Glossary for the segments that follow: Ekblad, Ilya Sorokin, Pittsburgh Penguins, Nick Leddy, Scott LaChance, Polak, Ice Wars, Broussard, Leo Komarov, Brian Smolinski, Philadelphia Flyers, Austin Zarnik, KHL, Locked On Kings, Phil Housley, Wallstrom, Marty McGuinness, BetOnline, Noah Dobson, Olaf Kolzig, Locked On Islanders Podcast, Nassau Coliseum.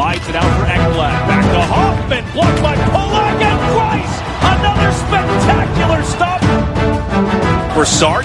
Slides it out for Ekblad. Back to Hoffman. Blocked by Polak and Price. Another spectacular stop. Broussard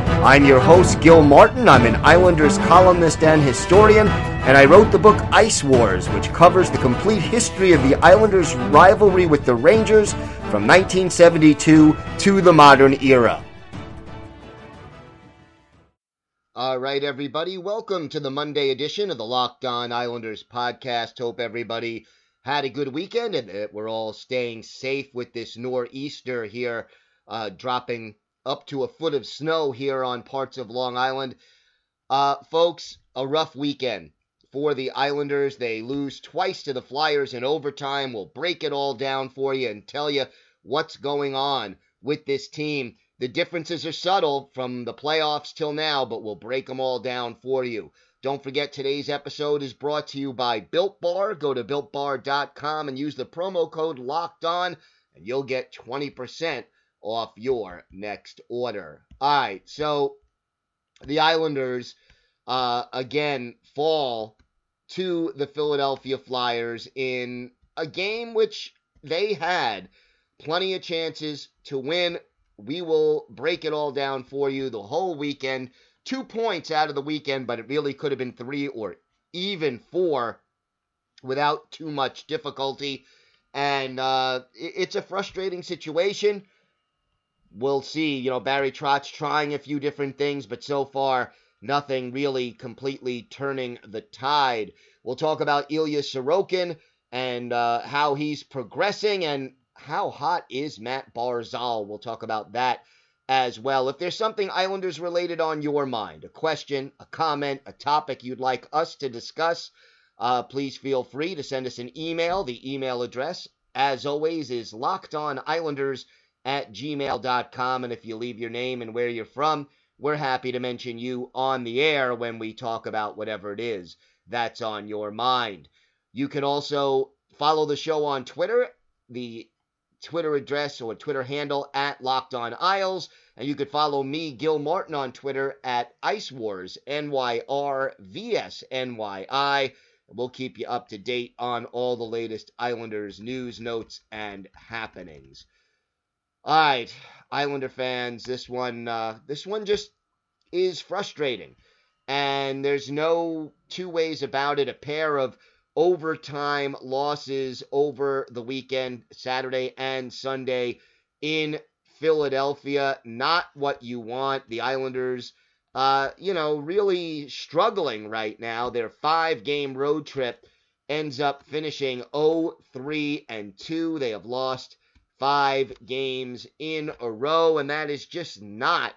I'm your host, Gil Martin. I'm an Islanders columnist and historian, and I wrote the book Ice Wars, which covers the complete history of the Islanders' rivalry with the Rangers from 1972 to the modern era. All right, everybody, welcome to the Monday edition of the Locked On Islanders Podcast. Hope everybody had a good weekend and that we're all staying safe with this nor'easter here, dropping up to a foot of snow here on parts of Long Island. Folks, a rough weekend for the Islanders. They lose twice to the Flyers in overtime. We'll break it all down for you and tell you what's going on with this team. The differences are subtle from the playoffs till now, but we'll break them all down for you. Don't forget, today's episode is brought to you by Built Bar. Go to BuiltBar.com and use the promo code LOCKEDON, and you'll get 20% off your next order. All right, so the Islanders, again, fall to the Philadelphia Flyers in a game which they had plenty of chances to win. We will break it all down for you the whole weekend. 2 points out of the weekend, but it really could have been 3 or even 4 without too much difficulty. And it's a frustrating situation. We'll see. You know, Barry Trotz trying a few different things, but so far, nothing really completely turning the tide. We'll talk about Ilya Sorokin and how he's progressing, and how hot is Matt Barzal? We'll talk about that as well. If there's something Islanders related on your mind, a question, a comment, a topic you'd like us to discuss, please feel free to send us an email. The email address, as always, is lockedonislanders@gmail.com. And if you leave your name and where you're from, we're happy to mention you on the air when we talk about whatever it is that's on your mind. You can also follow the show on Twitter. The Twitter address or Twitter handle at Locked On Isles. And you could follow me, Gil Martin, on Twitter at Ice Wars, NYRVSNYI. We'll keep you up to date on all the latest Islanders news, notes, and happenings. All right, Islander fans, this one just is frustrating. And there's no two ways about it. A pair of overtime losses over the weekend, Saturday and Sunday in Philadelphia. Not what you want. The Islanders, really struggling right now. Their 5-game road trip ends up finishing 0-3-2. They have lost 5 games in a row, and that is just not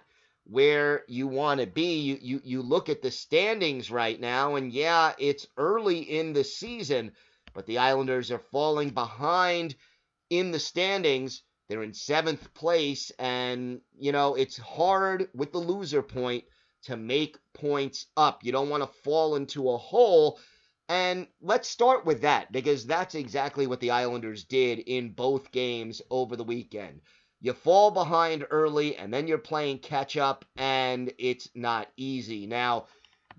where you want to be. You look at the standings right now, and yeah, it's early in the season, but the Islanders are falling behind in the standings. They're in 7th place, and, you know, it's hard with the loser point to make points up. You don't want to fall into a hole, and let's start with that, because that's exactly what the Islanders did in both games over the weekend. You fall behind early, and then you're playing catch-up, and it's not easy. Now,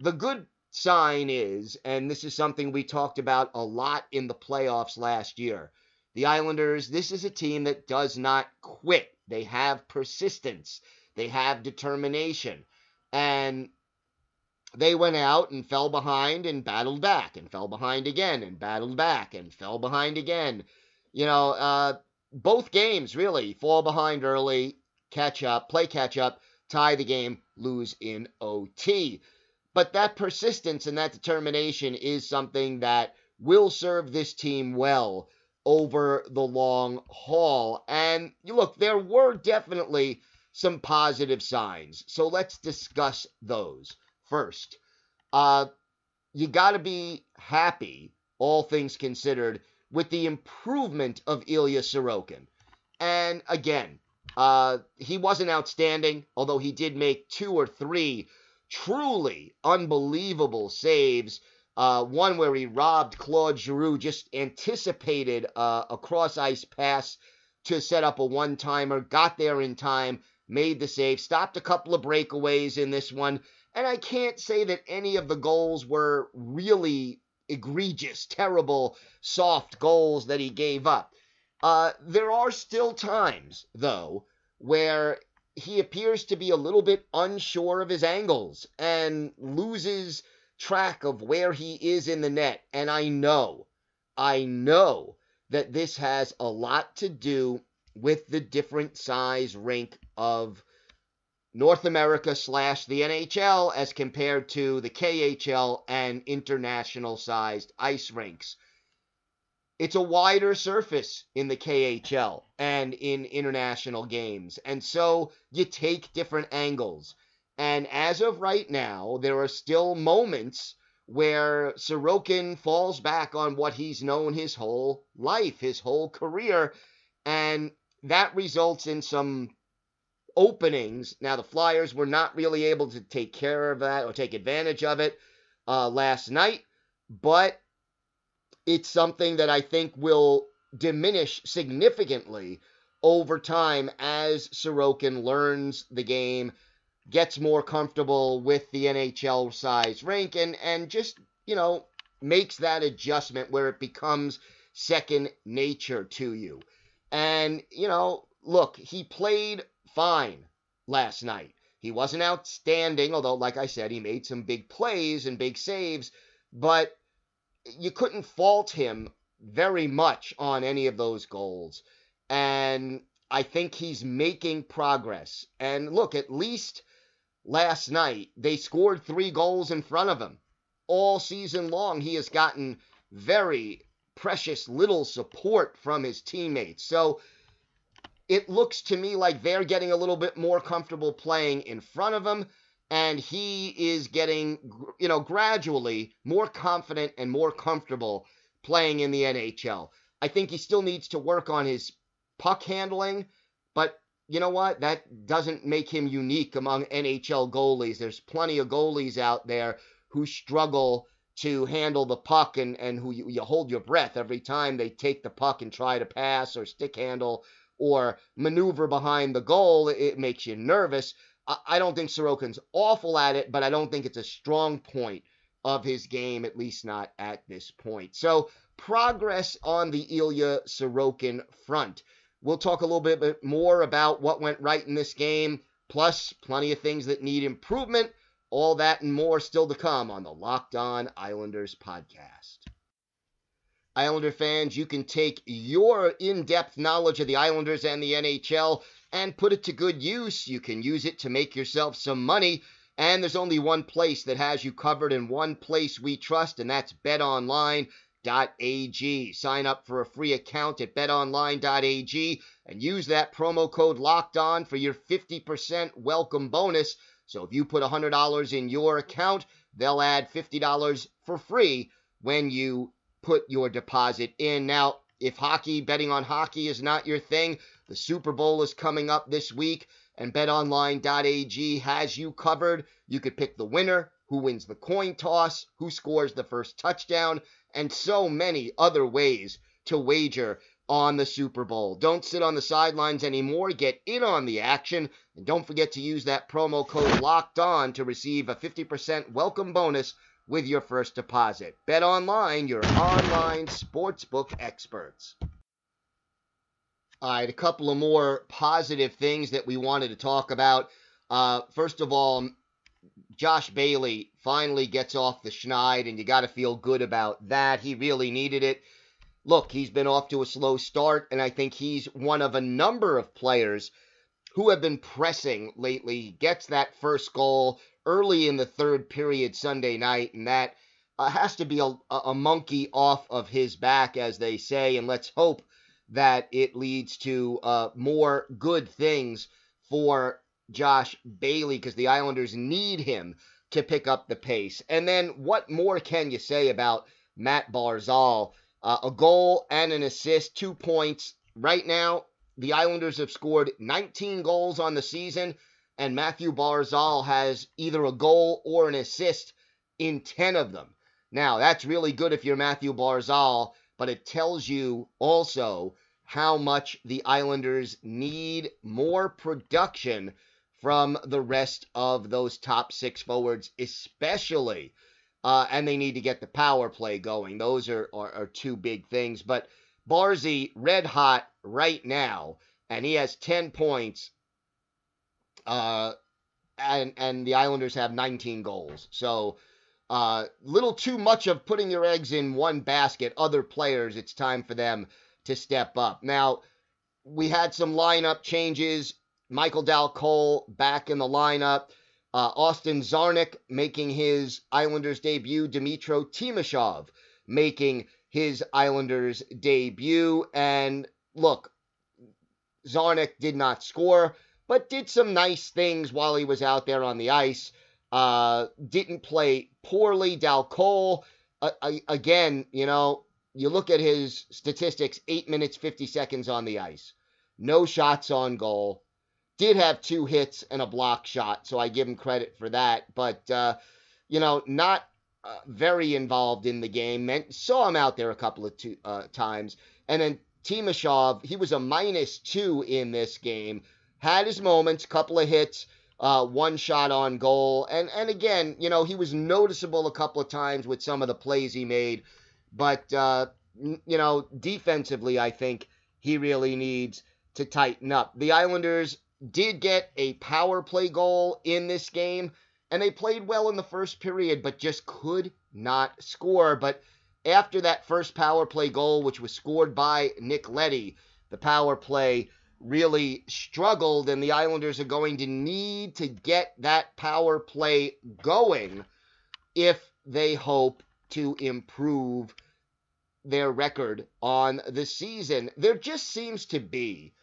the good sign is, and this is something we talked about a lot in the playoffs last year, the Islanders, this is a team that does not quit. They have persistence. They have determination. And they went out and fell behind and battled back and fell behind again and battled back and fell behind again. You know, both games, really, fall behind early, catch up, play catch up, tie the game, lose in OT. But that persistence and that determination is something that will serve this team well over the long haul. And look, there were definitely some positive signs. So let's discuss those first. You got to be happy, all things considered, with the improvement of Ilya Sorokin. And again, he wasn't outstanding, although he did make 2 or 3 truly unbelievable saves. One where he robbed Claude Giroux, just anticipated a cross-ice pass to set up a one-timer, got there in time, made the save, stopped a couple of breakaways in this one. And I can't say that any of the goals were really egregious, terrible, soft goals that he gave up. There are still times, though, where he appears to be a little bit unsure of his angles and loses track of where he is in the net. And I know that this has a lot to do with the different size rink of North America / the NHL as compared to the KHL and international-sized ice rinks. It's a wider surface in the KHL and in international games, and so you take different angles. And as of right now, there are still moments where Sorokin falls back on what he's known his whole life, his whole career, and that results in some openings. Now, the Flyers were not really able to take care of that or take advantage of it last night, but it's something that I think will diminish significantly over time as Sorokin learns the game, gets more comfortable with the NHL size rink, and just, makes that adjustment where it becomes second nature to you. And, look, he played fine last night. He wasn't outstanding, although, like I said, he made some big plays and big saves, but you couldn't fault him very much on any of those goals. And I think he's making progress. And look, at least last night, they scored 3 goals in front of him. All season long, he has gotten very precious little support from his teammates. So it looks to me like they're getting a little bit more comfortable playing in front of him, and he is getting, gradually more confident and more comfortable playing in the NHL. I think he still needs to work on his puck handling, but you know what? That doesn't make him unique among NHL goalies. There's plenty of goalies out there who struggle to handle the puck and who you hold your breath every time they take the puck and try to pass or stick handle or maneuver behind the goal. It makes you nervous. I don't think Sorokin's awful at it, but I don't think it's a strong point of his game, at least not at this point. So progress on the Ilya Sorokin front. We'll talk a little bit more about what went right in this game, plus plenty of things that need improvement. All that and more still to come on the Locked On Islanders podcast. Islander fans, you can take your in-depth knowledge of the Islanders and the NHL and put it to good use. You can use it to make yourself some money, and there's only one place that has you covered and one place we trust, and that's betonline.ag. Sign up for a free account at betonline.ag and use that promo code LOCKEDON for your 50% welcome bonus. So if you put $100 in your account, they'll add $50 for free when you put your deposit in. Now, if betting on hockey is not your thing, the Super Bowl is coming up this week, and betonline.ag has you covered. You could pick the winner, who wins the coin toss, who scores the first touchdown, and so many other ways to wager on the Super Bowl. Don't sit on the sidelines anymore. Get in on the action, and don't forget to use that promo code LOCKEDON to receive a 50% welcome bonus with your first deposit. BetOnline, your online sportsbook experts. All right, a couple of more positive things that we wanted to talk about. First of all, Josh Bailey finally gets off the schneid, and you got to feel good about that. He really needed it. Look, he's been off to a slow start, and I think he's one of a number of players who have been pressing lately. He gets that first goal early in the third period Sunday night, and that has to be a monkey off of his back, as they say, and let's hope that it leads to more good things for Josh Bailey, because the Islanders need him to pick up the pace. And then what more can you say about Matt Barzal? A goal and an assist, 2 points. Right now, the Islanders have scored 19 goals on the season. and Matthew Barzal has either a goal or an assist in 10 of them. Now, that's really good if you're Matthew Barzal, but it tells you also how much the Islanders need more production from the rest of those top six forwards, especially. And they need to get the power play going. Those are two big things. But Barzy, red hot right now, and he has 10 points. And the Islanders have 19 goals. So little too much of putting your eggs in one basket. Other players, it's time for them to step up. Now, we had some lineup changes. Michael Dal Cole back in the lineup. Austin Zarnik making his Islanders debut. Dmitro Timashov making his Islanders debut. And look, Zarnik did not score, but did some nice things while he was out there on the ice. Didn't play poorly. Dal Cole, again, you know, you look at his statistics, 8 minutes, 50 seconds on the ice. No shots on goal. Did have 2 hits and a block shot, so I give him credit for that. But, you know, not very involved in the game. Saw him out there a couple of times. And then Timashov, he was a -2 in this game. Had his moments, couple of hits, one shot on goal. And again, you know, he was noticeable a couple of times with some of the plays he made. But, you know, defensively, I think he really needs to tighten up. The Islanders did get a power play goal in this game, and they played well in the first period, but just could not score. But after that first power play goal, which was scored by Nick Leddy, the power play really struggled, and the Islanders are going to need to get that power play going if they hope to improve their record on the season. There just seems to be,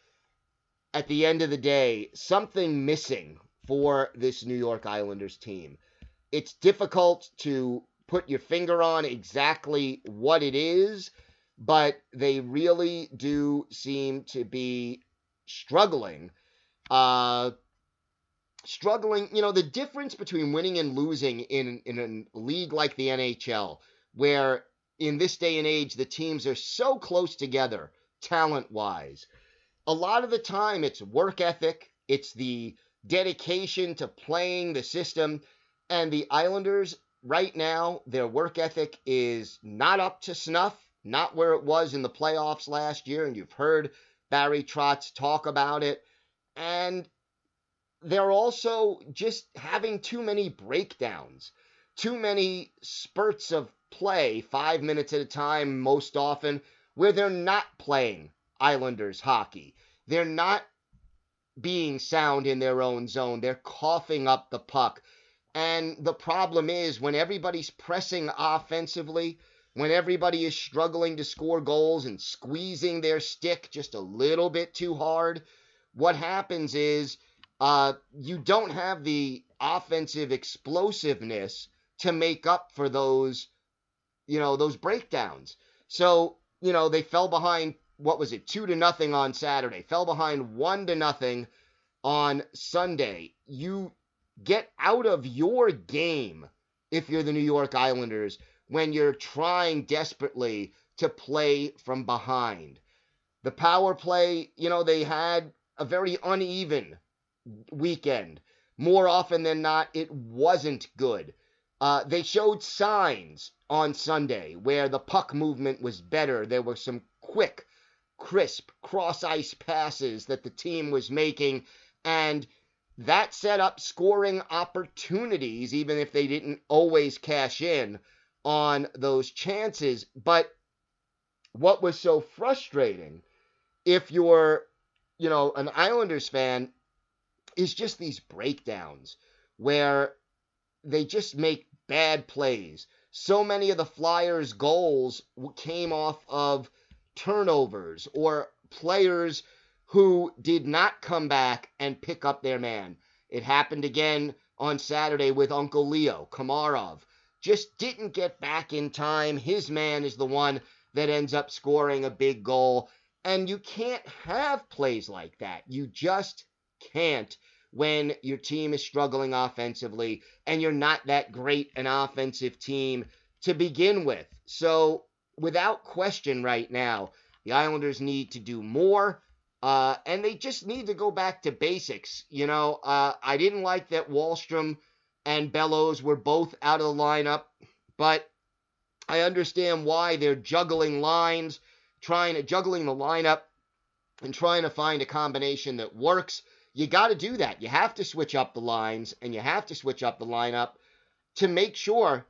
at the end of the day, something missing for this New York Islanders team. It's difficult to put your finger on exactly what it is, but they really do seem to be struggling. You know, the difference between winning and losing in a league like the NHL, where in this day and age, the teams are so close together, talent-wise. A lot of the time, it's work ethic, it's the dedication to playing the system, and the Islanders, right now, their work ethic is not up to snuff, not where it was in the playoffs last year, and you've heard Barry Trotz talk about it, and they're also just having too many breakdowns, too many spurts of play, 5 minutes at a time most often, where they're not playing Islanders hockey. They're not being sound in their own zone. They're coughing up the puck. And the problem is when everybody's pressing offensively, when everybody is struggling to score goals and squeezing their stick just a little bit too hard, what happens is you don't have the offensive explosiveness to make up for those, you know, those breakdowns. So, you know, they fell behind 2-0 on Saturday, fell behind 1-0 on Sunday. You get out of your game if you're the New York Islanders when you're trying desperately to play from behind. The power play, you know, they had a very uneven weekend. More often than not, it wasn't good. They showed signs on Sunday where the puck movement was better. There were some quick, crisp cross-ice passes that the team was making, and that set up scoring opportunities, even if they didn't always cash in on those chances. But what was so frustrating, if you're, you know, an Islanders fan, is just these breakdowns where they just make bad plays. So many of the Flyers' goals came off of turnovers or players who did not come back and pick up their man. It happened again on Saturday with Uncle Leo Komarov. Just didn't get back in time. His man is the one that ends up scoring a big goal. And you can't have plays like that. You just can't when your team is struggling offensively and you're not that great an offensive team to begin with. So without question right now, the Islanders need to do more, and they just need to go back to basics. You know, I didn't like that Wallstrom and Bellows were both out of the lineup, but I understand why they're juggling lines, juggling the lineup and trying to find a combination that works. You got to do that. You have to switch up the lines and you have to switch up the lineup to make sure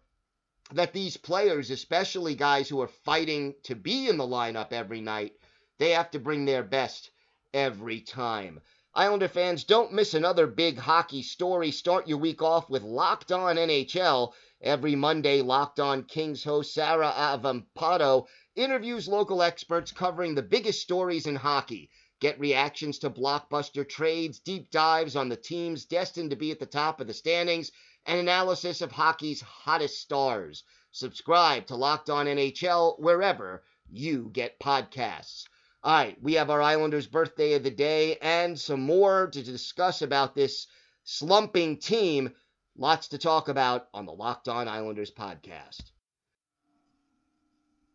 that these players, especially guys who are fighting to be in the lineup every night, they have to bring their best every time. Islander fans, don't miss another big hockey story. Start your week off with Locked On NHL. Every Monday, Locked On Kings host Sarah Avampado interviews local experts covering the biggest stories in hockey. Get reactions to blockbuster trades, deep dives on the teams destined to be at the top of the standings, and analysis of hockey's hottest stars. Subscribe to Locked On NHL wherever you get podcasts. All right, we have our Islanders' birthday of the day and some more to discuss about this slumping team. Lots to talk about on the Locked On Islanders podcast.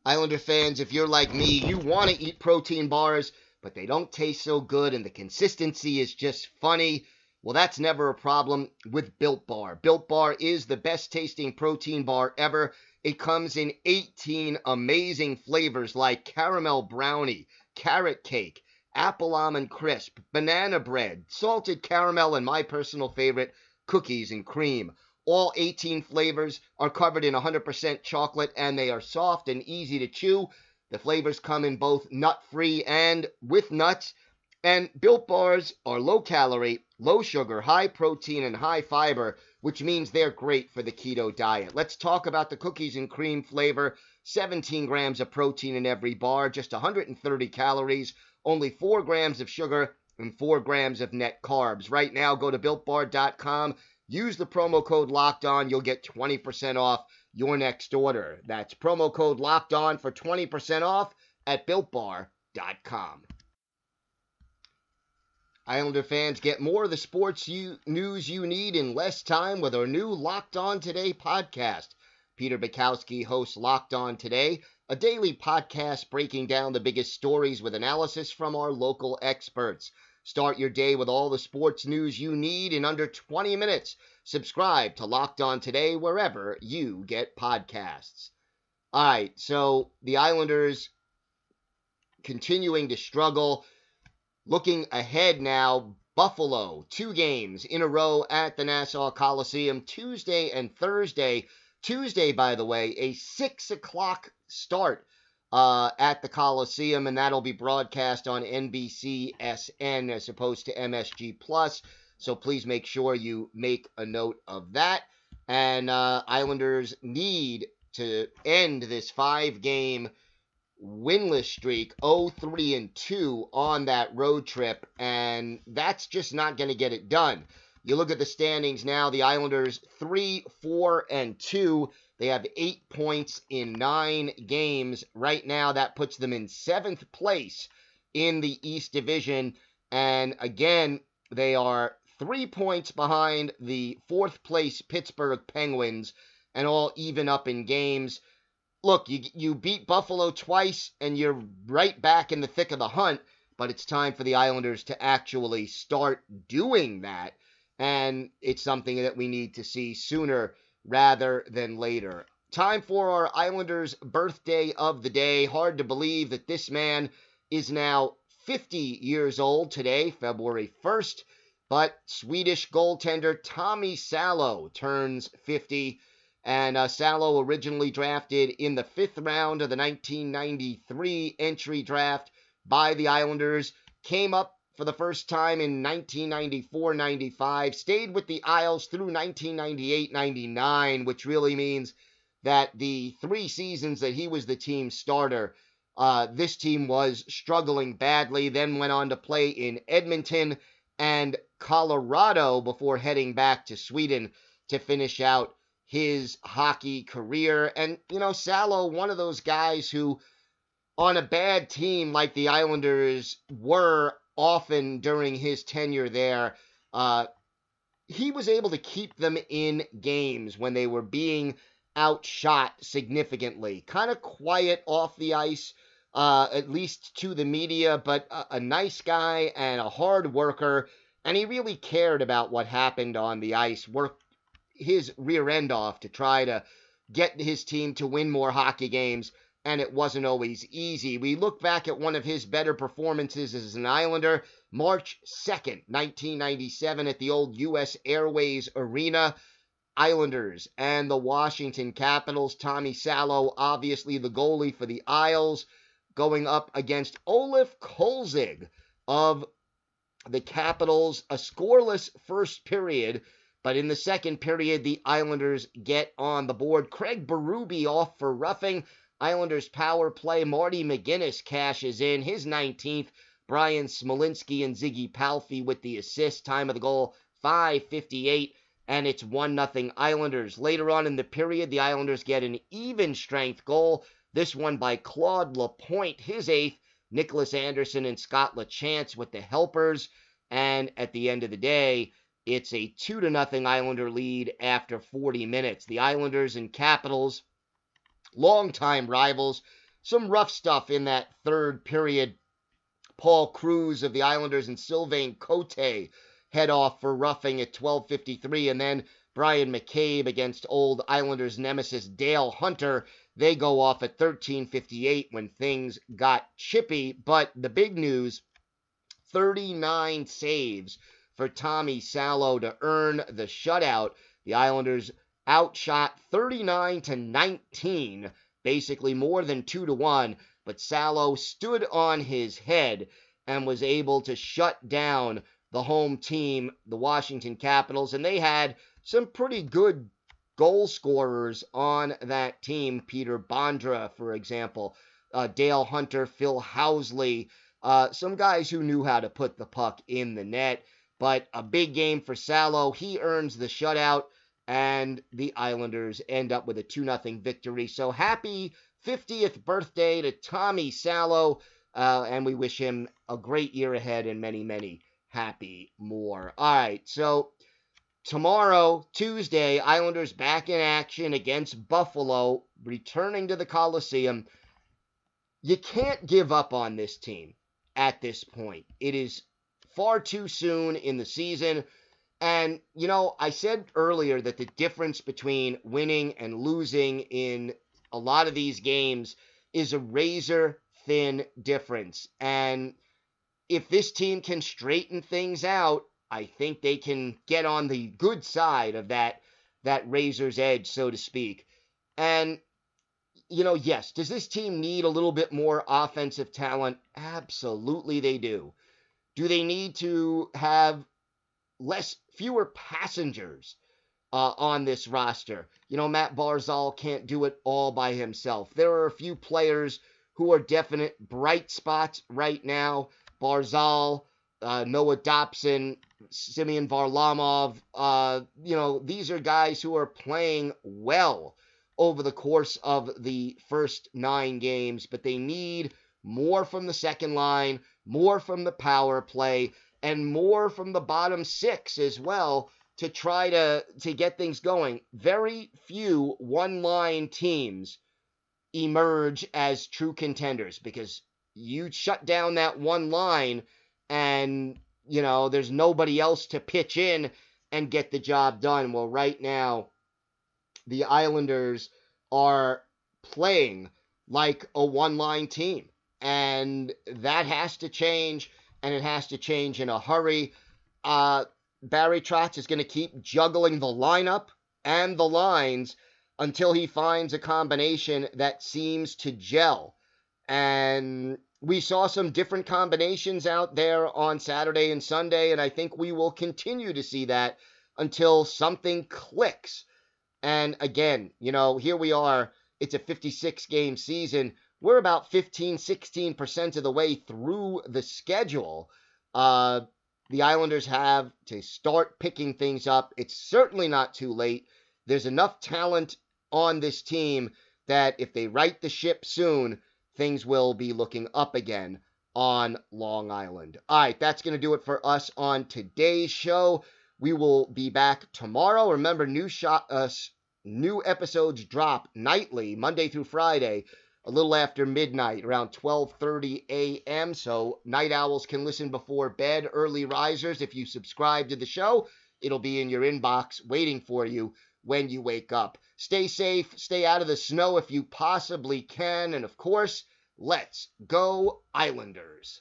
Islander fans, if you're like me, you want to eat protein bars, but they don't taste so good and the consistency is just funny. Well, that's never a problem with Built Bar. Built Bar is the best tasting protein bar ever. It comes in 18 amazing flavors like caramel brownie, carrot cake, apple almond crisp, banana bread, salted caramel, and my personal favorite, cookies and cream. All 18 flavors are covered in 100% chocolate and they are soft and easy to chew. The flavors come in both nut-free and with nuts. And Built Bars are low-calorie, low-sugar, high-protein, and high-fiber, which means they're great for the keto diet. Let's talk about the cookies and cream flavor. 17 grams of protein in every bar, just 130 calories, only 4 grams of sugar, and 4 grams of net carbs. Right now, go to BuiltBar.com, use the promo code LOCKEDON, you'll get 20% off your next order. That's promo code LOCKEDON for 20% off at BuiltBar.com. Islander fans, get more of the sports news you need in less time with our new Locked On Today podcast. Peter Bukowski hosts Locked On Today, a daily podcast breaking down the biggest stories with analysis from our local experts. Start your day with all the sports news you need in under 20 minutes. Subscribe to Locked On Today wherever you get podcasts. All right, so the Islanders continuing to struggle. Looking ahead now, Buffalo, 2 games in a row at the Nassau Coliseum, Tuesday and Thursday. Tuesday, by the way, a 6 o'clock start at the Coliseum, and that'll be broadcast on NBCSN as opposed to MSG+. So please make sure you make a note of that. And Islanders need to end this 5-game winless streak, 0-3-2 on that road trip, and that's just not going to get it done. You look at the standings now, the Islanders 3-4-2. They have 8 points in 9 games. Right now, that puts them in 7th place in the East Division, and again, they are 3 points behind the 4th place Pittsburgh Penguins, and all even up in games. Look, you beat Buffalo twice, and you're right back in the thick of the hunt, but it's time for the Islanders to actually start doing that, and it's something that we need to see sooner rather than later. Time for our Islanders' birthday of the day. Hard to believe that this man is now 50 years old today, February 1st, but Swedish goaltender Tommy Salo turns 50. And Salo originally drafted in the 5th round of the 1993 entry draft by the Islanders. Came up for the first time in 1994-95. Stayed with the Isles through 1998-99, which really means that the 3 seasons that he was the team starter, this team was struggling badly. Then went on to play in Edmonton and Colorado before heading back to Sweden to finish out his hockey career. And, you know, Salo, one of those guys who, on a bad team like the Islanders were often during his tenure there, he was able to keep them in games when they were being outshot significantly. Kind of quiet off the ice, at least to the media, but a nice guy and a hard worker, and he really cared about what happened on the ice, worked his rear end off to try to get his team to win more hockey games, and it wasn't always easy. We look back at one of his better performances as an Islander, March 2nd, 1997, at the old U.S. Airways Arena. Islanders and the Washington Capitals. Tommy Salo, obviously the goalie for the Isles, going up against Olaf Kolzig of the Capitals. A scoreless first period, but in the second period, the Islanders get on the board. Craig Berube off for roughing. Islanders power play. Marty McGuinness cashes in his 19th. Brian Smolinski and Ziggy Palffy with the assist. Time of the goal, 5:58, and it's 1-0 Islanders. Later on in the period, the Islanders get an even strength goal. This one by Claude Lapointe, his 8th. Nicholas Anderson and Scott LaChance with the helpers. And at the end of the day, it's a 2-0 Islander lead after 40 minutes. The Islanders and Capitals, longtime rivals. Some rough stuff in that third period. Paul Crews of the Islanders and Sylvain Cote head off for roughing at 12:53. And then Brian McCabe against old Islanders nemesis Dale Hunter. They go off at 13:58 when things got chippy. But the big news, 39 saves for Tommy Salo to earn the shutout. The Islanders outshot 39-19, basically more than 2-1, but Salo stood on his head and was able to shut down the home team, the Washington Capitals, and they had some pretty good goal scorers on that team. Peter Bondra, for example, Dale Hunter, Phil Housley, some guys who knew how to put the puck in the net. But a big game for Salo. He earns the shutout, and the Islanders end up with a 2-0 victory. So happy 50th birthday to Tommy Salo, and we wish him a great year ahead and many, many happy more. All right, so tomorrow, Tuesday, Islanders back in action against Buffalo, returning to the Coliseum. You can't give up on this team at this point. It is far too soon in the season. And, you know, I said earlier that the difference between winning and losing in a lot of these games is a razor-thin difference. And if this team can straighten things out, I think they can get on the good side of that razor's edge, so to speak. And, you know, yes, does this team need a little bit more offensive talent? Absolutely they do. Do they need to have fewer passengers on this roster? You know, Matt Barzal can't do it all by himself. There are a few players who are definite bright spots right now. Barzal, Noah Dobson, Semyon Varlamov. You know, these are guys who are playing well over the course of the first 9 games, but they need more from the second line, more from the power play, and more from the bottom 6 as well to try to get things going. Very few one-line teams emerge as true contenders because you shut down that one line and, you know, there's nobody else to pitch in and get the job done. Well, right now, the Islanders are playing like a one-line team. And that has to change, and it has to change in a hurry. Barry Trotz is going to keep juggling the lineup and the lines until he finds a combination that seems to gel. And we saw some different combinations out there on Saturday and Sunday, and I think we will continue to see that until something clicks. And again, you know, here we are. It's a 56-game season. We're about 15-16% of the way through the schedule. The Islanders have to start picking things up. It's certainly not too late. There's enough talent on this team that if they right the ship soon, things will be looking up again on Long Island. All right, that's going to do it for us on today's show. We will be back tomorrow. Remember, new episodes drop nightly, Monday through Friday, a little after midnight, around 12:30 a.m. So night owls can listen before bed, early risers. If you subscribe to the show, it'll be in your inbox waiting for you when you wake up. Stay safe. Stay out of the snow if you possibly can. And, of course, let's go Islanders.